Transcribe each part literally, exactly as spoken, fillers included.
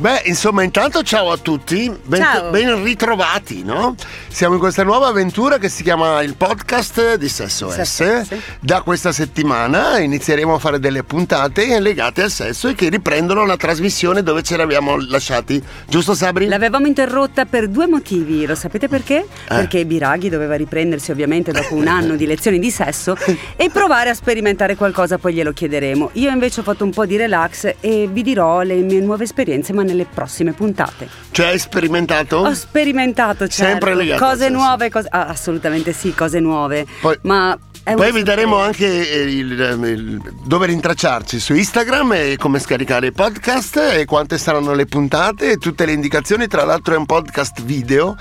Beh, insomma, intanto ciao a tutti, ben, ciao. ben ritrovati, no? Siamo in questa nuova avventura che si chiama il podcast di SessoS. SessoS. Da questa settimana inizieremo a fare delle puntate legate al sesso e che riprendono la trasmissione dove ce l'abbiamo lasciati, giusto Sabri? L'avevamo interrotta per due motivi, lo sapete perché? Eh. Perché Biraghi doveva riprendersi ovviamente dopo un anno di lezioni di sesso e provare a sperimentare qualcosa, poi glielo chiederemo. Io invece ho fatto un po' di relax e vi dirò le mie nuove esperienze, ma nelle prossime puntate. Cioè hai sperimentato? Ho sperimentato, certo. Sempre legato. Cose nuove, cose... Ah, assolutamente sì, cose nuove. Poi... Ma... Poi vi daremo anche il, il, il, dove rintracciarci su Instagram e come scaricare i podcast e quante saranno le puntate e tutte le indicazioni. Tra l'altro è un podcast video,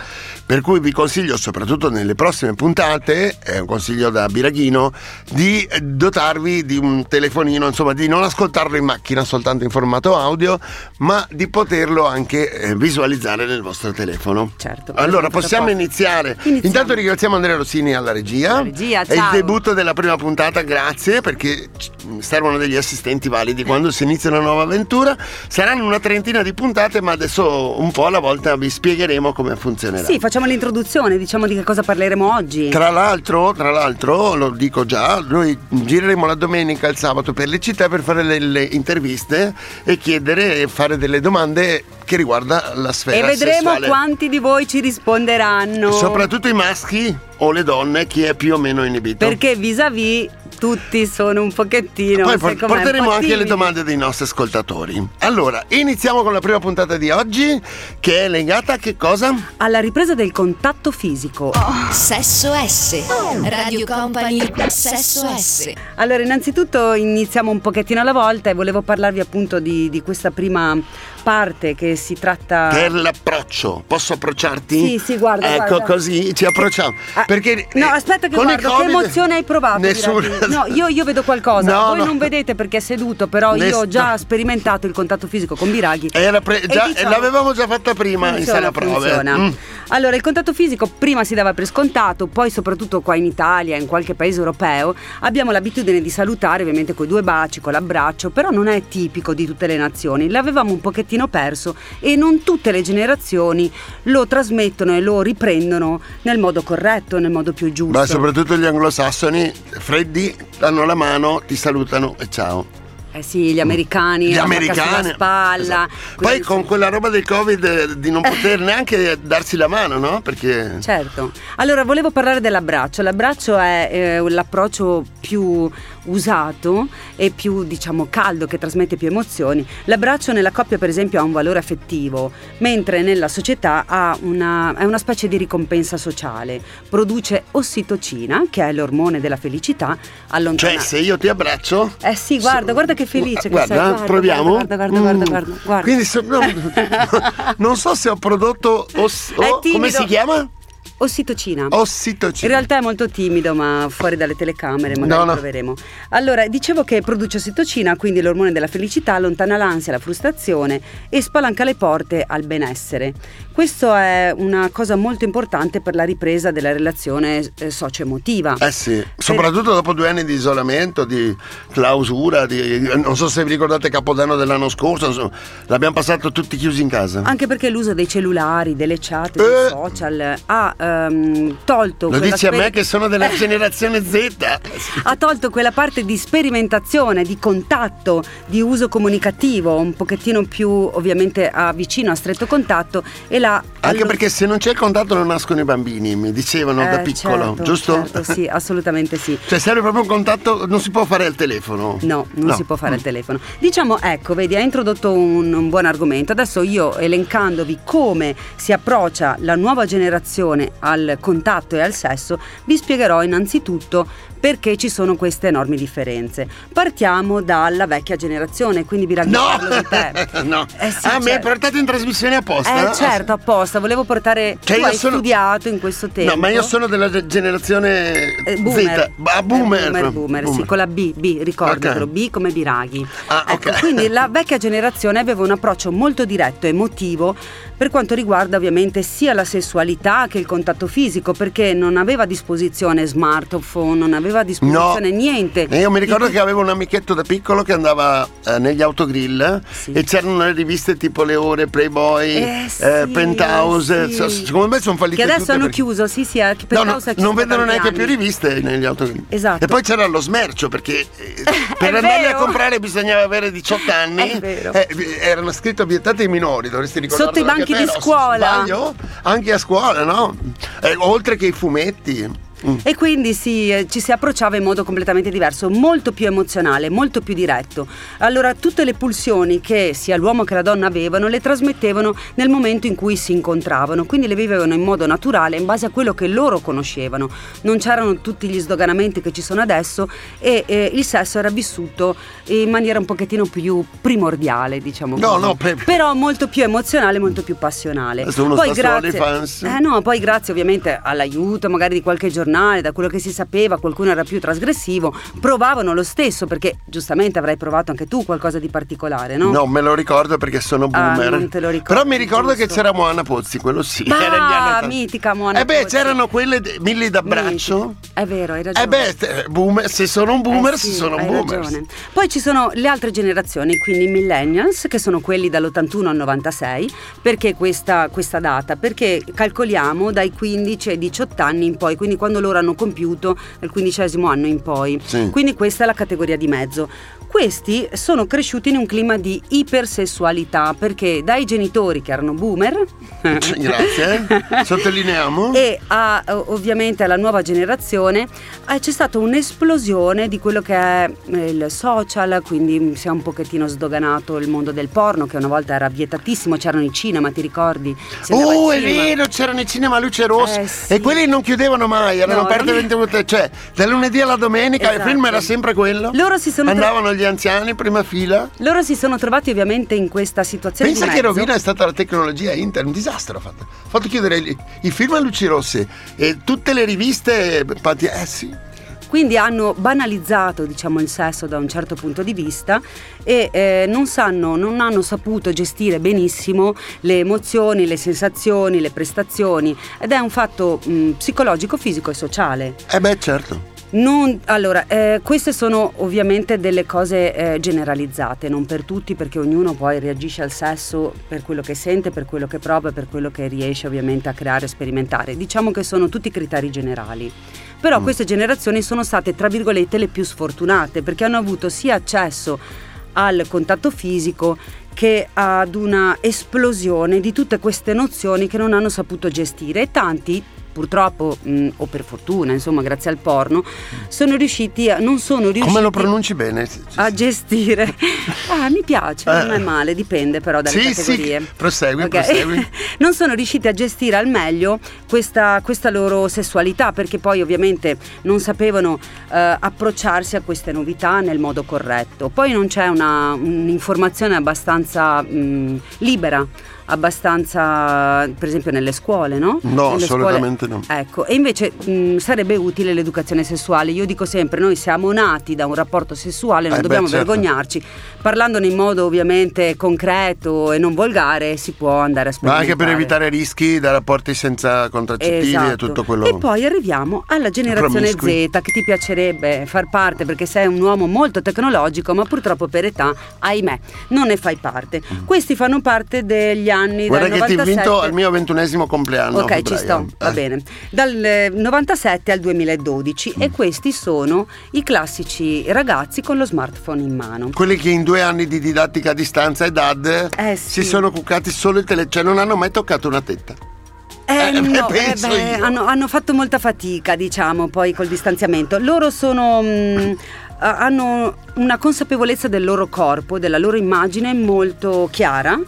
per cui vi consiglio, soprattutto nelle prossime puntate, è un consiglio da Biraghino, di dotarvi di un telefonino, insomma di non ascoltarlo in macchina soltanto in formato audio, ma di poterlo anche eh, visualizzare nel vostro telefono. Certo. Allora possiamo iniziare. Iniziamo. Intanto ringraziamo Andrea Rossini alla regia. La regia, ciao. Della prima puntata, grazie, perché servono degli assistenti validi quando si inizia una nuova avventura. Saranno una trentina di puntate, ma adesso un po' alla volta vi spiegheremo come funzionerà. Sì, facciamo l'introduzione, diciamo di che cosa parleremo oggi. Tra l'altro, tra l'altro, lo dico già, noi gireremo la domenica e il sabato per le città per fare delle interviste e chiedere e fare delle domande che riguarda la sfera sessuale. E vedremo sessuale. Quanti di voi ci risponderanno. Soprattutto i maschi o le donne, chi è più o meno inibito. Perché vis-à-vis tutti sono un pochettino... Poi por- porteremo anche le domande dei nostri ascoltatori. Allora, iniziamo con la prima puntata di oggi, che è legata a che cosa? Alla ripresa del contatto fisico. Oh. SessoS. Oh. Radio Company SessoS. Allora, innanzitutto iniziamo un pochettino alla volta e volevo parlarvi appunto di, di questa prima parte che si tratta... Che è l'approccio. Posso approcciarti? Sì, sì, guarda. Ecco, guarda. Così ci approcciamo. Ah, perché no, aspetta che guardo, COVID... che emozione hai provato? Nessuno. No, io, io vedo qualcosa, no, voi no. non vedete perché è seduto, però Nest... io ho già sperimentato il contatto fisico con Biraghi. Era pre... già, e diciamo, l'avevamo già fatta prima funziona, in sala prove. Mm. Allora, il contatto fisico prima si dava per scontato, poi soprattutto qua in Italia, in qualche paese europeo, abbiamo l'abitudine di salutare ovviamente con due baci, con l'abbraccio, però non è tipico di tutte le nazioni, l'avevamo un pochettino perso e non tutte le generazioni lo trasmettono e lo riprendono nel modo corretto, nel modo più giusto. Ma soprattutto gli anglosassoni freddi danno la mano, ti salutano e ciao. Eh sì, gli americani, gli la americani. Sulla spalla. Esatto. Poi con quella roba del Covid di non poter neanche darsi la mano, no? Perché certo. Allora, volevo parlare dell'abbraccio. L'abbraccio è eh, l'approccio più usato e più, diciamo, caldo, che trasmette più emozioni. L'abbraccio nella coppia, per esempio, ha un valore affettivo, mentre nella società ha una è una specie di ricompensa sociale. Produce ossitocina, che è l'ormone della felicità, allontana. Cioè, se io ti abbraccio? Eh sì, guarda, guarda che felice guarda, che sei. Guarda, proviamo. Guarda, guarda, guarda, mm. guarda, guarda. Quindi so, no, non so se ho prodotto oss- oh, come si chiama? Ossitocina. Ossitocina. In realtà è molto timido, ma fuori dalle telecamere magari no, no. proveremo. Allora, dicevo che produce ossitocina, quindi l'ormone della felicità, allontana l'ansia, la frustrazione e spalanca le porte al benessere. Questo è una cosa molto importante per la ripresa della relazione eh, socio-emotiva. Eh sì, per... soprattutto dopo due anni di isolamento, di clausura, di... non so se vi ricordate Capodanno dell'anno scorso, insomma, l'abbiamo passato tutti chiusi in casa. Anche perché l'uso dei cellulari, delle chat, eh... dei social ha ah, tolto lo dici a me che sono della generazione Z ha tolto quella parte di sperimentazione, di contatto, di uso comunicativo un pochettino più ovviamente a vicino, a stretto contatto, e la anche allo... perché se non c'è il contatto non nascono i bambini, mi dicevano eh, da piccolo, certo, giusto? Certo, sì, assolutamente sì. Cioè serve proprio un contatto, non si può fare al telefono. No, non no. si può fare al mm. telefono. Diciamo, ecco, vedi, hai introdotto un, un buon argomento. Adesso io, elencandovi come si approccia la nuova generazione al contatto e al sesso, vi spiegherò innanzitutto perché ci sono queste enormi differenze. Partiamo dalla vecchia generazione, quindi vi racconto di te. No. Eh sì, ah, mi hai portato in trasmissione apposta? Eh, certo, apposta. Volevo portare. Cioè, tu hai sono... studiato in questo tempo. No, ma io sono della generazione eh, boomer. Z. Ah, boomer. Eh, boomer, boomer, boomer. Sì, con la B, B, ricordatelo, okay. B come Biraghi. Ah, ecco, okay. Quindi la vecchia generazione aveva un approccio molto diretto, emotivo, per quanto riguarda ovviamente sia la sessualità che il contatto contatto fisico, perché non aveva a disposizione smartphone, non aveva a disposizione no. niente. E io mi ricordo I... che avevo un amichetto da piccolo che andava eh, negli autogrill, sì. e c'erano le riviste tipo Le Ore, Playboy, eh, sì, eh, Penthouse, eh, sì. secondo me sono fallite tutte. Che adesso hanno perché... chiuso, sì sì, no, no, non vedono neanche anni. più riviste negli autogrill. Esatto. E poi c'era lo smercio, perché eh, per andare vero. a comprare bisognava avere diciotto anni, è vero. Eh, erano scritte vietati ai minori, dovresti ricordare. Sotto i banchi di scuola. Sbaglio, anche a scuola, no? Eh, oltre che i fumetti. Mm. E quindi si, eh, ci si approcciava in modo completamente diverso, molto più emozionale, molto più diretto. Allora tutte le pulsioni che sia l'uomo che la donna avevano le trasmettevano nel momento in cui si incontravano, quindi le vivevano in modo naturale, in base a quello che loro conoscevano. Non c'erano tutti gli sdoganamenti che ci sono adesso, e eh, il sesso era vissuto in maniera un pochettino più primordiale, diciamo no, così. No, pe- però molto più emozionale, molto più passionale. Poi grazie, eh, no, poi grazie ovviamente all'aiuto magari di qualche giornalista, da quello che si sapeva, qualcuno era più trasgressivo, provavano lo stesso, perché giustamente avrai provato anche tu qualcosa di particolare, no? No, me lo ricordo perché sono boomer. Ah, non te lo ricordo, però mi ricordo giusto. Che c'era Moana Pozzi, quello sì. Ah, mitica Moana eh beh, Pozzi. C'erano quelle d- milli d'abbraccio. È vero, hai ragione. Eh beh, boomer, se sono un boomer, eh sì, se sono un boomer. Ragione. Poi ci sono le altre generazioni, quindi i millennials, che sono quelli dall'ottantuno al novantasei. Perché questa, questa data? Perché calcoliamo dai quindici ai diciotto anni in poi, quindi quando loro hanno compiuto il quindicesimo anno in poi, sì. Quindi questa è la categoria di mezzo. Questi sono cresciuti in un clima di ipersessualità, perché dai genitori che erano boomer, grazie, sottolineiamo, e a, ovviamente alla nuova generazione eh, c'è stata un'esplosione di quello che è il social, quindi si è un pochettino sdoganato il mondo del porno, che una volta era vietatissimo, c'erano i cinema, ti ricordi? Si oh è cinema. Vero, c'erano i cinema a luce rossa, eh, sì. e quelli non chiudevano mai, erano no, aperte venti minuti, cioè da lunedì alla domenica, esatto. Il film era sempre quello, loro si sono andavano gli anziani prima fila. Loro si sono trovati ovviamente in questa situazione. Pensa che rovina è stata la tecnologia internet, un disastro ha fatto. Ha fatto chiudere i, i film a luci rosse e tutte le riviste, eh sì. Quindi hanno banalizzato, diciamo, il sesso da un certo punto di vista, e eh, non sanno, non hanno saputo gestire benissimo le emozioni, le sensazioni, le prestazioni, ed è un fatto mh, psicologico, fisico e sociale. Eh beh, certo. Non, allora, eh, queste sono ovviamente delle cose eh, generalizzate, non per tutti, perché ognuno poi reagisce al sesso per quello che sente, per quello che prova, per quello che riesce ovviamente a creare e sperimentare. Diciamo che sono tutti criteri generali. Però mm. queste generazioni sono state, tra virgolette, le più sfortunate, perché hanno avuto sia accesso al contatto fisico che ad una esplosione di tutte queste nozioni che non hanno saputo gestire, e tanti purtroppo, mh, o per fortuna, insomma, grazie al porno, sono riusciti a, non sono riusciti come lo pronunci bene? A gestire. Ah, mi piace, eh. non è male, dipende però dalle sì, categorie. Sì, prosegui, okay. prosegui. Non sono riusciti a gestire al meglio questa, questa loro sessualità, perché poi ovviamente non sapevano eh, approcciarsi a queste novità nel modo corretto. Poi non c'è una, un'informazione abbastanza mh, libera, abbastanza, per esempio nelle scuole, no? No, nelle assolutamente scuole, no. Ecco, e invece mh, sarebbe utile l'educazione sessuale. Io dico sempre, noi siamo nati da un rapporto sessuale, non eh dobbiamo beh, certo. vergognarci. Parlandone in modo ovviamente concreto e non volgare, si può andare a sperimentare. Ma anche per evitare rischi da rapporti senza contraccettivi, esatto. e tutto quello. E poi arriviamo alla generazione promiscui. Z, che ti piacerebbe far parte, perché sei un uomo molto tecnologico, ma purtroppo per età, ahimè, non ne fai parte. Mm. Questi fanno parte degli anni, guarda che novantasette... ti ho vinto al mio ventunesimo compleanno. Ok, ci sto, eh. va bene. Dal novantasette al duemiladodici, mm. e questi sono i classici ragazzi con lo smartphone in mano. Quelli che in due anni di didattica a distanza e D A D eh, sì. si sono cuccati solo il telefono, cioè non hanno mai toccato una tetta. Eh, eh, no, eh beh, hanno, hanno fatto molta fatica, diciamo, poi col distanziamento. Loro sono... Mh, hanno una consapevolezza del loro corpo, della loro immagine molto chiara,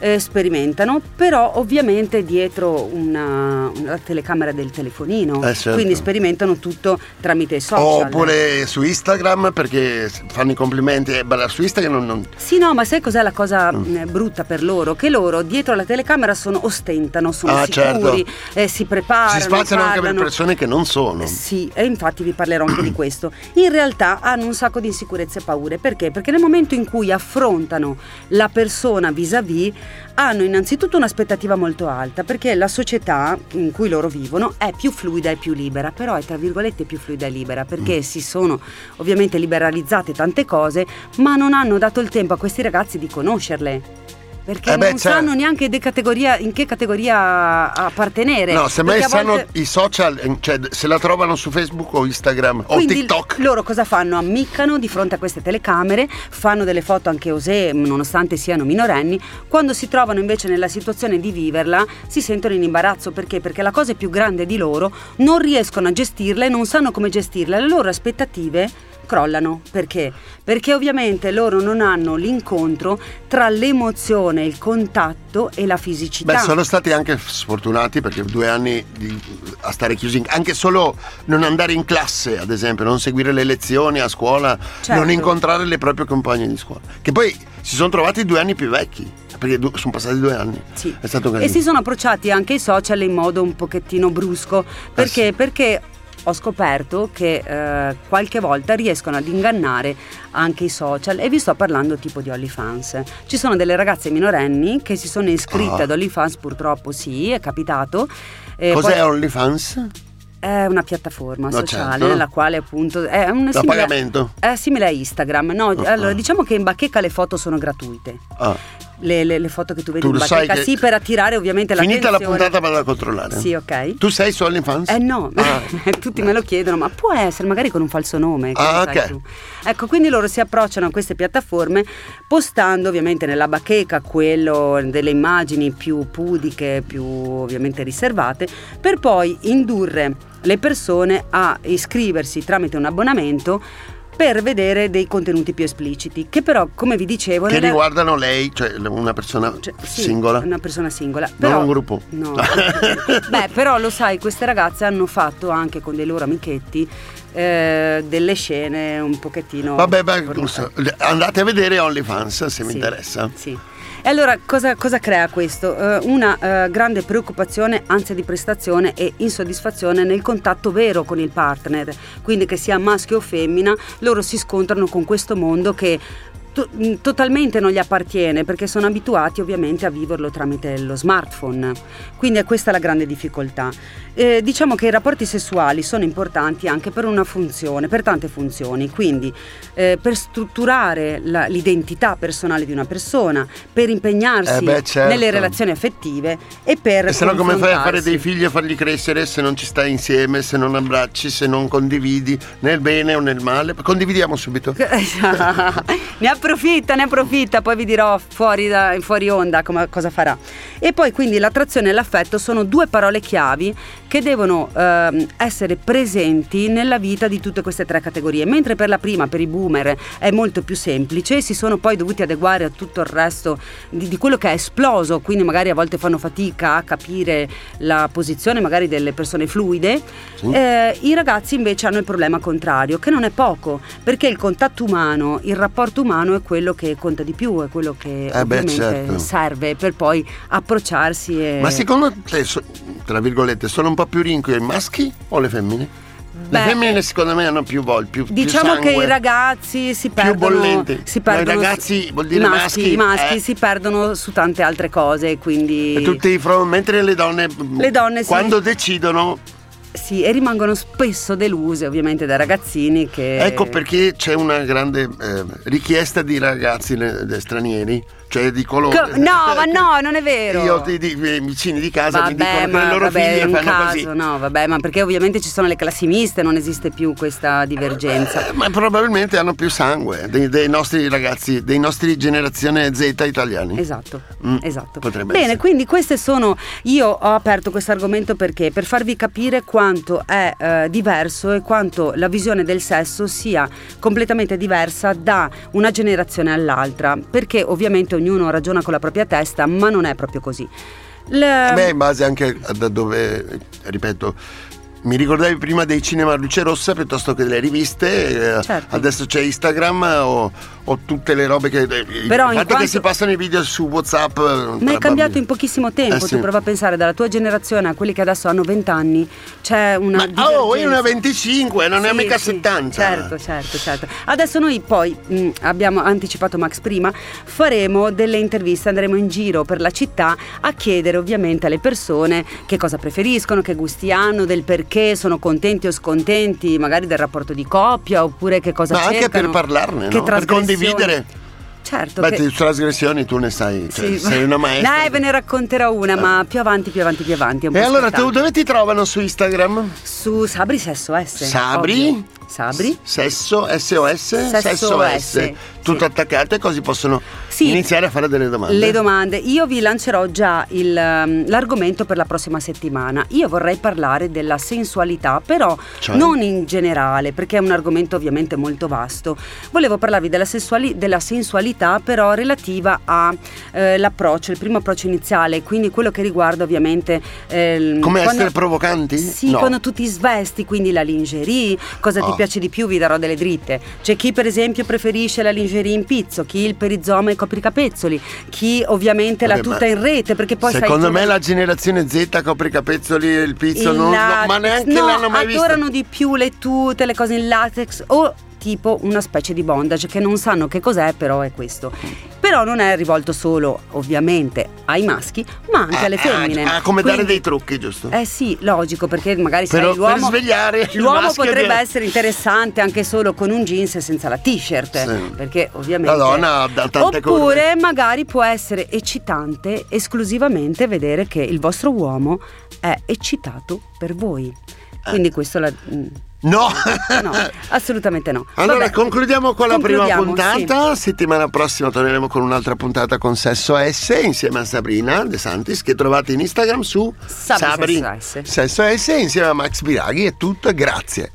eh, sperimentano, però ovviamente dietro una, una telecamera del telefonino, eh certo. quindi sperimentano tutto tramite i social, oppure su Instagram, perché fanno i complimenti eh, su Instagram non, non... sì no ma sai cos'è la cosa mm. brutta per loro? Che loro dietro la telecamera sono ostentano, sono ah, sicuri, certo. eh, si preparano, si spaziano, parlano. Anche per persone che non sono, sì, e infatti vi parlerò anche di questo. In realtà hanno un sacco di insicurezze e paure. Perché? Perché nel momento in cui affrontano la persona vis-à-vis hanno innanzitutto un'aspettativa molto alta, perché la società in cui loro vivono è più fluida e più libera, però è tra virgolette più fluida e libera perché mm. si sono ovviamente liberalizzate tante cose, ma non hanno dato il tempo a questi ragazzi di conoscerle. Perché eh beh, non cioè... sanno neanche de categoria, in che categoria appartenere. No, semmai sanno volte... i social, cioè se la trovano su Facebook o Instagram o quindi TikTok. Loro cosa fanno? Ammiccano di fronte a queste telecamere, fanno delle foto anche osè, nonostante siano minorenni. Quando si trovano invece nella situazione di viverla, si sentono in imbarazzo. Perché? Perché la cosa è più grande di loro, non riescono a gestirla e non sanno come gestirla. Le loro aspettative crollano. Perché? Perché ovviamente loro non hanno l'incontro tra l'emozione, il contatto e la fisicità. Beh, sono stati anche sfortunati perché due anni di, a stare chiusi, in, anche solo non andare in classe, ad esempio, non seguire le lezioni a scuola, certo. non incontrare le proprie compagne di scuola, che poi si sono trovati due anni più vecchi, perché du- sono passati due anni. Sì. È stato carino. E si sono approcciati anche ai social in modo un pochettino brusco. Perché? Eh sì. Perché ho scoperto che eh, qualche volta riescono ad ingannare anche i social, e vi sto parlando tipo di OnlyFans. Ci sono delle ragazze minorenni che si sono iscritte ah. ad OnlyFans, purtroppo sì, è capitato. Eh, Cos'è poi... OnlyFans? È una piattaforma no, sociale certo. nella quale appunto è un simile, pagamento. È simile a Instagram. No, uh-huh. allora diciamo che in bacheca le foto sono gratuite. Ah. Le, le, le foto che tu vedi tu in bacheca, sì, per attirare ovviamente finita l'attenzione. Finita la puntata vado a controllare. Sì, ok. Tu sei su OnlyFans? Eh no, ah. tutti me lo chiedono, ma può essere magari con un falso nome. Ah, ok. Tu. Ecco, quindi loro si approcciano a queste piattaforme postando ovviamente nella bacheca quello delle immagini più pudiche, più ovviamente riservate, per poi indurre le persone a iscriversi tramite un abbonamento per vedere dei contenuti più espliciti, che però, come vi dicevo, che nelle... riguardano lei, cioè una persona cioè, sì, singola, una persona singola, però... non un gruppo. No. Beh, però lo sai, queste ragazze hanno fatto anche con dei loro amichetti eh, delle scene un pochettino. Vabbè, beh, andate a vedere OnlyFans se sì, mi interessa. Sì. E allora cosa, cosa crea questo? Eh, una eh, grande preoccupazione, ansia di prestazione e insoddisfazione nel contatto vero con il partner, quindi che sia maschio o femmina, loro si scontrano con questo mondo che to- totalmente non gli appartiene, perché sono abituati ovviamente a viverlo tramite lo smartphone, quindi è questa la grande difficoltà. Eh, diciamo che i rapporti sessuali sono importanti anche per una funzione, per tante funzioni, quindi eh, per strutturare la, l'identità personale di una persona, per impegnarsi eh beh, certo. nelle relazioni affettive e per e se no come fai a fare dei figli e farli crescere se non ci stai insieme, se non abbracci, se non condividi nel bene o nel male? Condividiamo subito. ne approfitta, ne approfitta, poi vi dirò fuori, da, fuori onda come, cosa farà. E poi quindi l'attrazione e l'affetto sono due parole chiavi che devono eh, essere presenti nella vita di tutte queste tre categorie, mentre per la prima, per i boomer, è molto più semplice e si sono poi dovuti adeguare a tutto il resto di, di quello che è esploso, quindi magari a volte fanno fatica a capire la posizione magari delle persone fluide. Sì. Eh, i ragazzi invece hanno il problema contrario, che non è poco, perché il contatto umano, il rapporto umano è quello che conta di più, è quello che eh beh, certo. serve per poi approcciarsi e... Ma secondo te, tra virgolette, sono un po' più rinchi i maschi o le femmine? Beh, le femmine secondo me hanno più vol, più diciamo più sangue, che i ragazzi si perdono, più bollente. Si perdono, no, i ragazzi vuol dire maschi, maschi, maschi eh. si perdono su tante altre cose, quindi e tutti i front, mentre le donne, le donne quando sono... decidono sì, e rimangono spesso deluse ovviamente dai ragazzini che... Ecco perché c'è una grande eh, richiesta di ragazzi le, de stranieri, cioè di colore. No, ma no, non è vero. Io ti dico, i vicini di casa vabbè, mi dicono ma, per i loro vabbè, figli fanno caso, così. No, vabbè, ma perché ovviamente ci sono le classi miste, non esiste più questa divergenza. Eh, ma probabilmente hanno più sangue dei, dei nostri ragazzi, dei nostri generazione Z italiani. Esatto, mm, esatto. Potrebbe bene, essere. Quindi queste sono... Io ho aperto questo argomento perché per farvi capire quanto è eh, diverso e quanto la visione del sesso sia completamente diversa da una generazione all'altra, perché ovviamente ognuno ragiona con la propria testa, ma non è proprio così. Le... Beh, in base anche a da dove, ripeto, Mi ricordavi prima dei cinema a luce rossa piuttosto che delle riviste, certo. Adesso c'è Instagram, ho, ho tutte le robe che... Però il fatto quanto... che si passano i video su WhatsApp... Ma è cambiato in pochissimo tempo, eh, tu sì. Prova a pensare dalla tua generazione a quelli che adesso hanno venti anni, c'è una... Ma oh, io ne ho venticinque, non sì, ne ho mica sì, settanta. Certo, certo, certo. Adesso noi poi, mh, abbiamo anticipato Max prima, faremo delle interviste, andremo in giro per la città a chiedere ovviamente alle persone che cosa preferiscono, che gusti hanno, del perché, che sono contenti o scontenti magari del rapporto di coppia, oppure che cosa ma cercano, anche per parlarne, che no? Per condividere. Certo. Beh, che... trasgressioni tu ne sai, cioè, sì. Sei una maestra. Dai, ve ne racconterò una, eh. ma più avanti, più avanti, più avanti. E allora, tu, dove ti trovano su Instagram? Su Sabri SessoS. Sabri? Ovvio. Sabri. Sesso, SessoS, SessoS. Tutto sì. Attaccato, e così possono sì. iniziare a fare delle domande. Le domande. Io vi lancerò già il, l'argomento per la prossima settimana. Io vorrei parlare della sensualità, però cioè? Non in generale, perché è un argomento ovviamente molto vasto. Volevo parlarvi della, sessuali- della sensualità, però relativa all'approccio, eh, il primo approccio iniziale, quindi quello che riguarda ovviamente... Eh, Come quando, essere provocanti? Sì, no. Quando tu ti svesti, quindi la lingerie, cosa oh. ti piace di più, vi darò delle dritte. C'è chi per esempio preferisce la lingerie in pizzo, chi il perizoma e copricapezzoli, chi ovviamente vabbè, la tuta in rete, perché poi secondo sai, me la generazione Z copricapezzoli e il pizzo il non, la... no, ma neanche no, l'hanno mai visto. Adorano di più le tute, le cose in latex o tipo una specie di bondage che non sanno che cos'è, però è questo. Però non è rivolto solo ovviamente ai maschi, ma anche ah, alle femmine. Ah, come quindi, dare dei trucchi, giusto? Eh sì, logico, perché magari però, sai, l'uomo per svegliare l'uomo potrebbe è... essere interessante anche solo con un jeans e senza la t-shirt, sì. Perché ovviamente la donna ha tante oppure cose. Oppure magari può essere eccitante esclusivamente vedere che il vostro uomo è eccitato per voi. Quindi questo la... No. No, assolutamente no. Allora vabbè, concludiamo con la concludiamo, prima puntata sì. Settimana prossima torneremo con un'altra puntata con SessoS insieme a Sabrina De Santis, che trovate in Instagram su Sabri SessoS, insieme a Max Biraghi. È tutto, grazie.